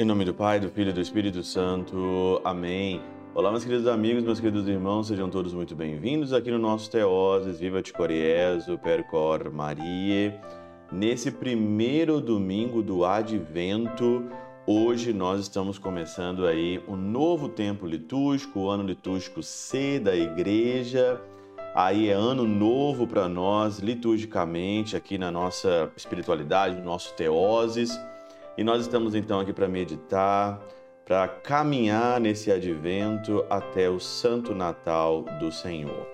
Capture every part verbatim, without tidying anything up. Em nome do Pai, do Filho e do Espírito Santo. Amém. Olá, meus queridos amigos, meus queridos irmãos, sejam todos muito bem-vindos aqui no nosso Teoses, Viva de Cor Iesu, per Cor Mariae. Nesse primeiro domingo do Advento, hoje nós estamos começando aí o novo tempo litúrgico, o Ano Litúrgico C da Igreja. Aí é ano novo para nós, liturgicamente, aqui na nossa espiritualidade, no nosso Teoses. E nós estamos então aqui para meditar, para caminhar nesse advento até o Santo Natal do Senhor.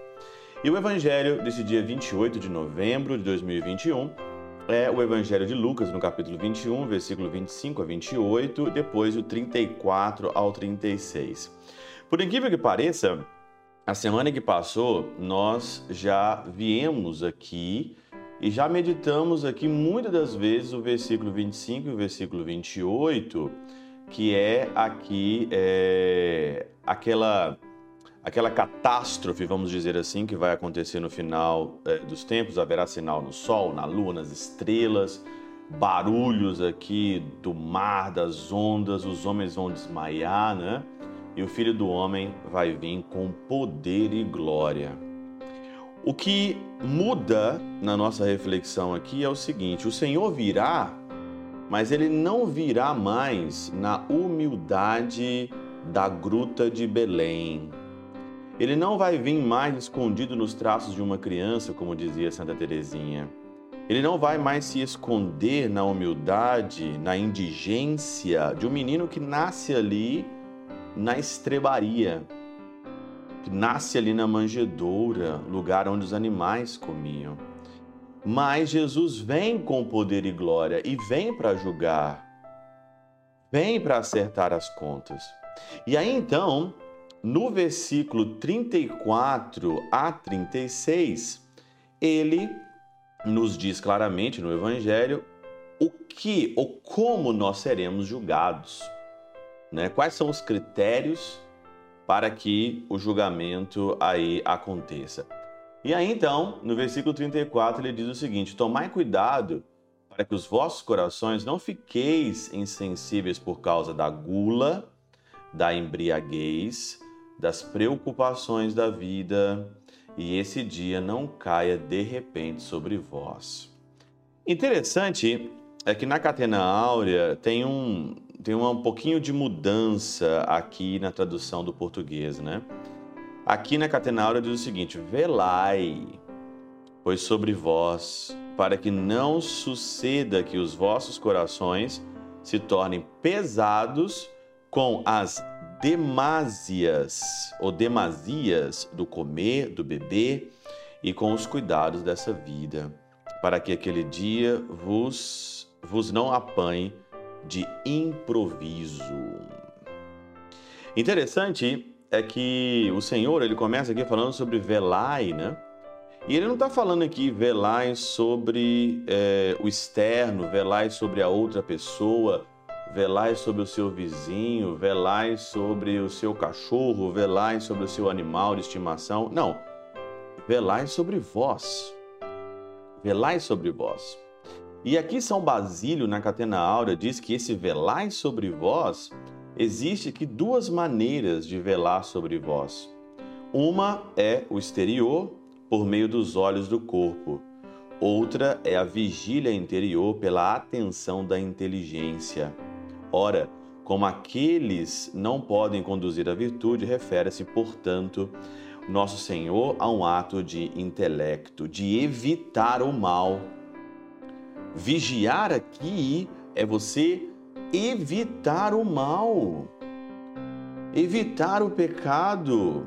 E o Evangelho desse dia vinte e oito de novembro de dois mil e vinte e um é o Evangelho de Lucas, no capítulo vinte e um, versículo vinte e cinco a vinte e oito, depois o trinta e quatro ao trinta e seis. Por incrível que pareça, a semana que passou, nós já viemos aqui e já meditamos aqui muitas das vezes o versículo vinte e cinco e o versículo vinte e oito, que é aqui é, aquela, aquela catástrofe, vamos dizer assim, que vai acontecer no final é, dos tempos. Haverá sinal no sol, na lua, nas estrelas, barulhos aqui do mar, das ondas, os homens vão desmaiar, né? E o Filho do Homem vai vir com poder e glória. O que muda na nossa reflexão aqui é o seguinte: o Senhor virá, mas ele não virá mais na humildade da gruta de Belém. Ele não vai vir mais escondido nos traços de uma criança, como dizia Santa Terezinha. Ele não vai mais se esconder na humildade, na indigência de um menino que nasce ali na estrebaria, nasce ali na manjedoura, lugar onde os animais comiam. Mas Jesus vem com poder e glória e vem para julgar, vem para acertar as contas. E aí então, no versículo trinta e quatro a trinta e seis, ele nos diz claramente no Evangelho o que ou como nós seremos julgados, né? Quais são os critérios para que o julgamento aí aconteça. E aí então, no versículo trinta e quatro, ele diz o seguinte: tomai cuidado para que os vossos corações não fiqueis insensíveis por causa da gula, da embriaguez, das preocupações da vida, e esse dia não caia de repente sobre vós. Interessante é que na Catena Áurea tem um... Tem um pouquinho de mudança aqui na tradução do português, né? Aqui na Catena Áurea diz o seguinte: velai, pois sobre vós, para que não suceda que os vossos corações se tornem pesados com as demásias, ou demasias do comer, do beber e com os cuidados dessa vida, para que aquele dia vos, vos não apanhe de improviso. Interessante é que o Senhor, ele começa aqui falando sobre velai, né? E ele não está falando aqui velai sobre é, o externo, velai sobre a outra pessoa, velai sobre o seu vizinho, velai sobre o seu cachorro, velai sobre o seu animal de estimação. Não, velai sobre vós. Velai sobre vós. E aqui São Basílio, na Catena Áurea, diz que esse velai sobre vós, existe aqui duas maneiras de velar sobre vós. Uma é o exterior, por meio dos olhos do corpo. Outra é a vigília interior, pela atenção da inteligência. Ora, como aqueles não podem conduzir a virtude, refere-se, portanto, Nosso Senhor a um ato de intelecto, de evitar o mal. Vigiar aqui é você evitar o mal, evitar o pecado.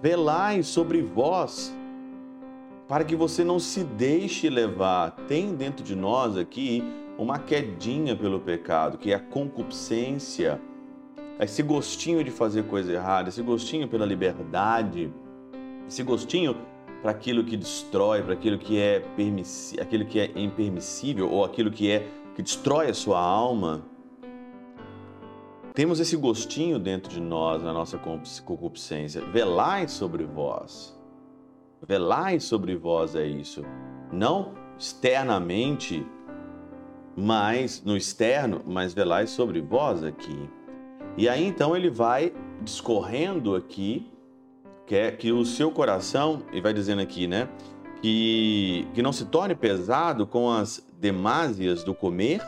Velai sobre vós, para que você não se deixe levar. Tem dentro de nós aqui uma quedinha pelo pecado, que é a concupiscência, esse gostinho de fazer coisa errada, esse gostinho pela liberdade, esse gostinho para aquilo que destrói, para aquilo que é permissi- aquilo que é impermissível, ou aquilo que é que destrói a sua alma. Temos esse gostinho dentro de nós, na nossa concupiscência. Velai sobre vós. Velai sobre vós é isso. Não externamente mas no externo, mas velai sobre vós aqui. E aí então ele vai discorrendo aqui, que é que o seu coração, ele vai dizendo aqui, né, que, que não se torne pesado com as demásias do comer,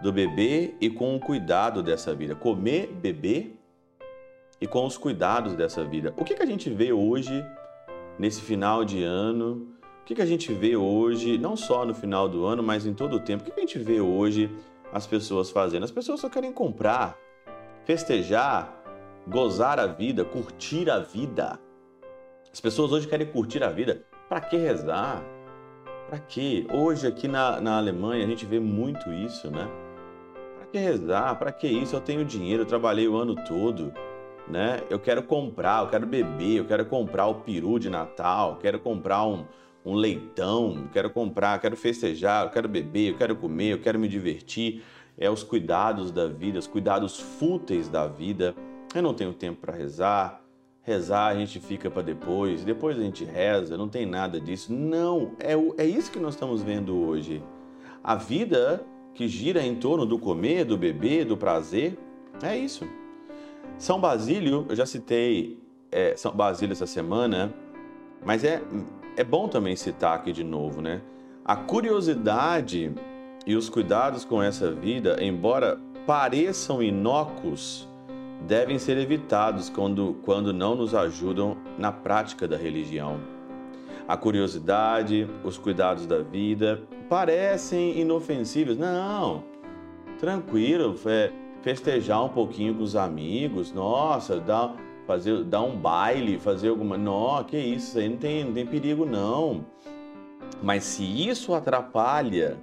do beber e com o cuidado dessa vida. Comer, beber e com os cuidados dessa vida. O que, que a gente vê hoje, nesse final de ano, o que, que a gente vê hoje, não só no final do ano, mas em todo o tempo, o que, que a gente vê hoje as pessoas fazendo? As pessoas só querem comprar, festejar, gozar a vida, curtir a vida. As pessoas hoje querem curtir a vida. Para que rezar? Para que? Hoje aqui na, na Alemanha a gente vê muito isso, né? Para que rezar? Para que isso? Eu tenho dinheiro, eu trabalhei o ano todo, né? Eu quero comprar, eu quero beber, eu quero comprar o peru de Natal, quero comprar um, um leitão, quero comprar, quero festejar, eu quero beber, eu quero comer, eu quero me divertir. É os cuidados da vida, os cuidados fúteis da vida. Eu não tenho tempo para rezar. Rezar a gente fica para depois, depois a gente reza, não tem nada disso. Não, é, o, é isso que nós estamos vendo hoje. A vida que gira em torno do comer, do beber, do prazer, é isso. São Basílio, eu já citei é, São Basílio essa semana, mas é, é bom também citar aqui de novo, né? A curiosidade e os cuidados com essa vida, embora pareçam inócuos, devem ser evitados quando, quando não nos ajudam na prática da religião. A curiosidade, os cuidados da vida parecem inofensíveis. Não, tranquilo, é, festejar um pouquinho com os amigos, nossa, dar, fazer, dar um baile, fazer alguma... Não, que isso, aí não tem, não tem perigo não. Mas se isso atrapalha,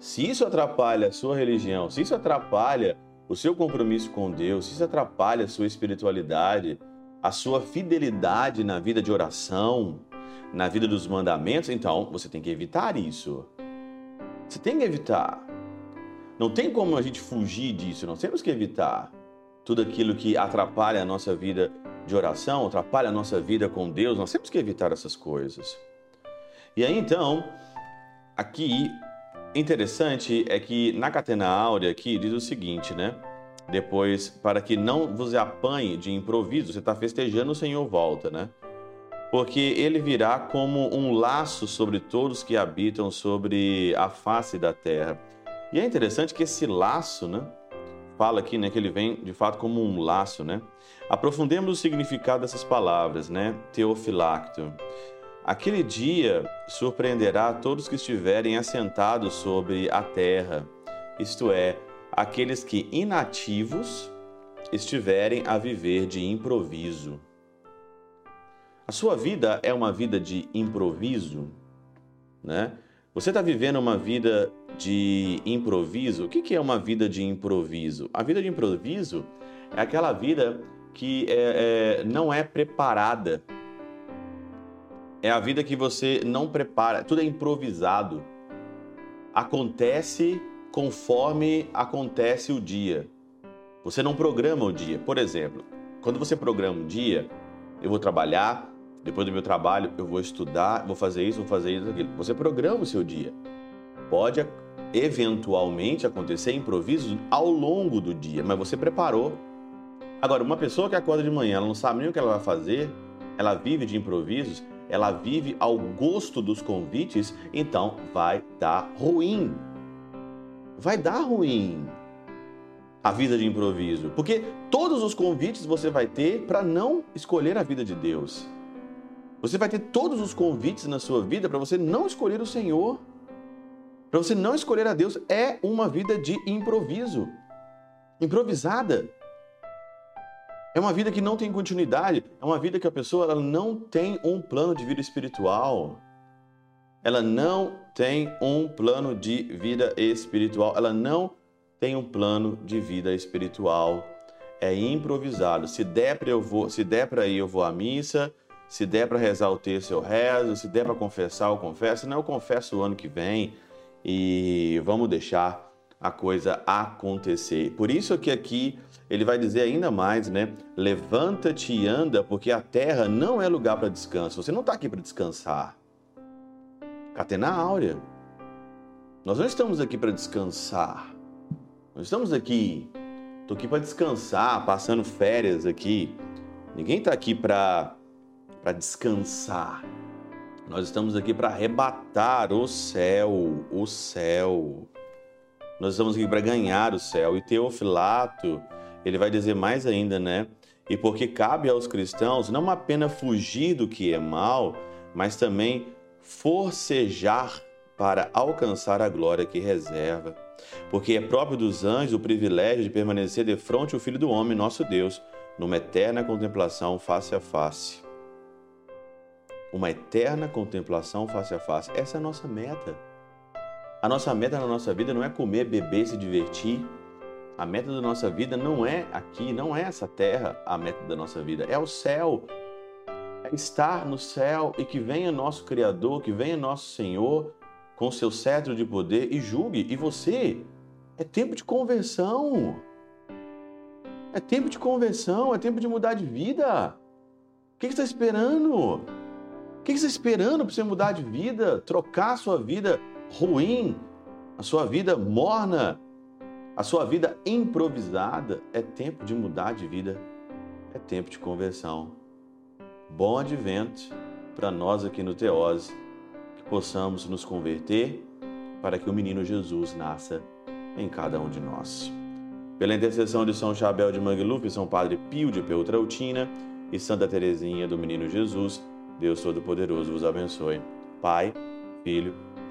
se isso atrapalha a sua religião, se isso atrapalha o seu compromisso com Deus, se isso atrapalha a sua espiritualidade, a sua fidelidade na vida de oração, na vida dos mandamentos, então você tem que evitar isso. Você tem que evitar. Não tem como a gente fugir disso, nós temos que evitar tudo aquilo que atrapalha a nossa vida de oração, atrapalha a nossa vida com Deus, nós temos que evitar essas coisas. E aí então, aqui... Interessante é que na Catena Áurea aqui diz o seguinte, né? Depois, para que não vos apanhe de improviso, você está festejando, o Senhor volta, né? Porque ele virá como um laço sobre todos que habitam sobre a face da terra. E é interessante que esse laço, né? Fala aqui, né? Que ele vem, de fato, como um laço, né? Aprofundemos o significado dessas palavras, né? Teofilacto. Aquele dia surpreenderá todos que estiverem assentados sobre a terra, isto é, aqueles que inativos estiverem a viver de improviso. A sua vida é uma vida de improviso, né? Você está vivendo uma vida de improviso? O que é uma vida de improviso? A vida de improviso é aquela vida que é, é, não é preparada. É a vida que você não prepara, tudo é improvisado. Acontece conforme acontece o dia. Você não programa o dia. Por exemplo, quando você programa um dia, eu vou trabalhar, depois do meu trabalho eu vou estudar, vou fazer isso, vou fazer isso, aquilo. Você programa o seu dia. Pode eventualmente acontecer improvisos ao longo do dia, mas você preparou. Agora, uma pessoa que acorda de manhã, ela não sabe nem o que ela vai fazer, ela vive de improvisos, ela vive ao gosto dos convites, então vai dar ruim. Vai dar ruim a vida de improviso, porque todos os convites você vai ter para não escolher a vida de Deus. Você vai ter todos os convites na sua vida para você não escolher o Senhor, para você não escolher a Deus. É uma vida de improviso, improvisada. É uma vida que não tem continuidade, é uma vida que a pessoa ela não tem um plano de vida espiritual. Ela não tem um plano de vida espiritual, ela não tem um plano de vida espiritual. É improvisado. Se der para eu vou, se der para ir eu vou à missa, se der para rezar o texto eu rezo, se der para confessar eu confesso, se não eu confesso o ano que vem e vamos deixar a coisa acontecer. Por isso que aqui ele vai dizer ainda mais, né? Levanta-te e anda, porque a terra não é lugar para descanso. Você não está aqui para descansar. Catena Áurea. Nós não estamos aqui para descansar. Nós estamos aqui, estou aqui para descansar, passando férias aqui. Ninguém está aqui para para descansar. Nós estamos aqui para arrebatar o céu, o céu. Nós estamos aqui para ganhar o céu. E Teofilacto, ele vai dizer mais ainda, né? E porque cabe aos cristãos não apenas fugir do que é mal, mas também forcejar para alcançar a glória que reserva. Porque é próprio dos anjos o privilégio de permanecer defronte ao Filho do Homem, nosso Deus, numa eterna contemplação face a face. Uma eterna contemplação face a face. Essa é a nossa meta. A nossa meta na nossa vida não é comer, beber, se divertir. A meta da nossa vida não é aqui, não é essa terra a meta da nossa vida. É o céu. É estar no céu e que venha nosso Criador, que venha nosso Senhor com seu cetro de poder e julgue. E você, é tempo de conversão. É tempo de conversão, é tempo de mudar de vida. O que você está esperando? O que você está esperando para você mudar de vida, trocar a sua vida ruim, a sua vida morna, a sua vida improvisada? É tempo de mudar de vida, é tempo de conversão. Bom advento para nós aqui no Teose, que possamos nos converter para que o menino Jesus nasça em cada um de nós. Pela intercessão de São Chabel de Manguelup, São Padre Pio de Pietrelcina e Santa Terezinha do Menino Jesus, Deus Todo-Poderoso vos abençoe. Pai, Filho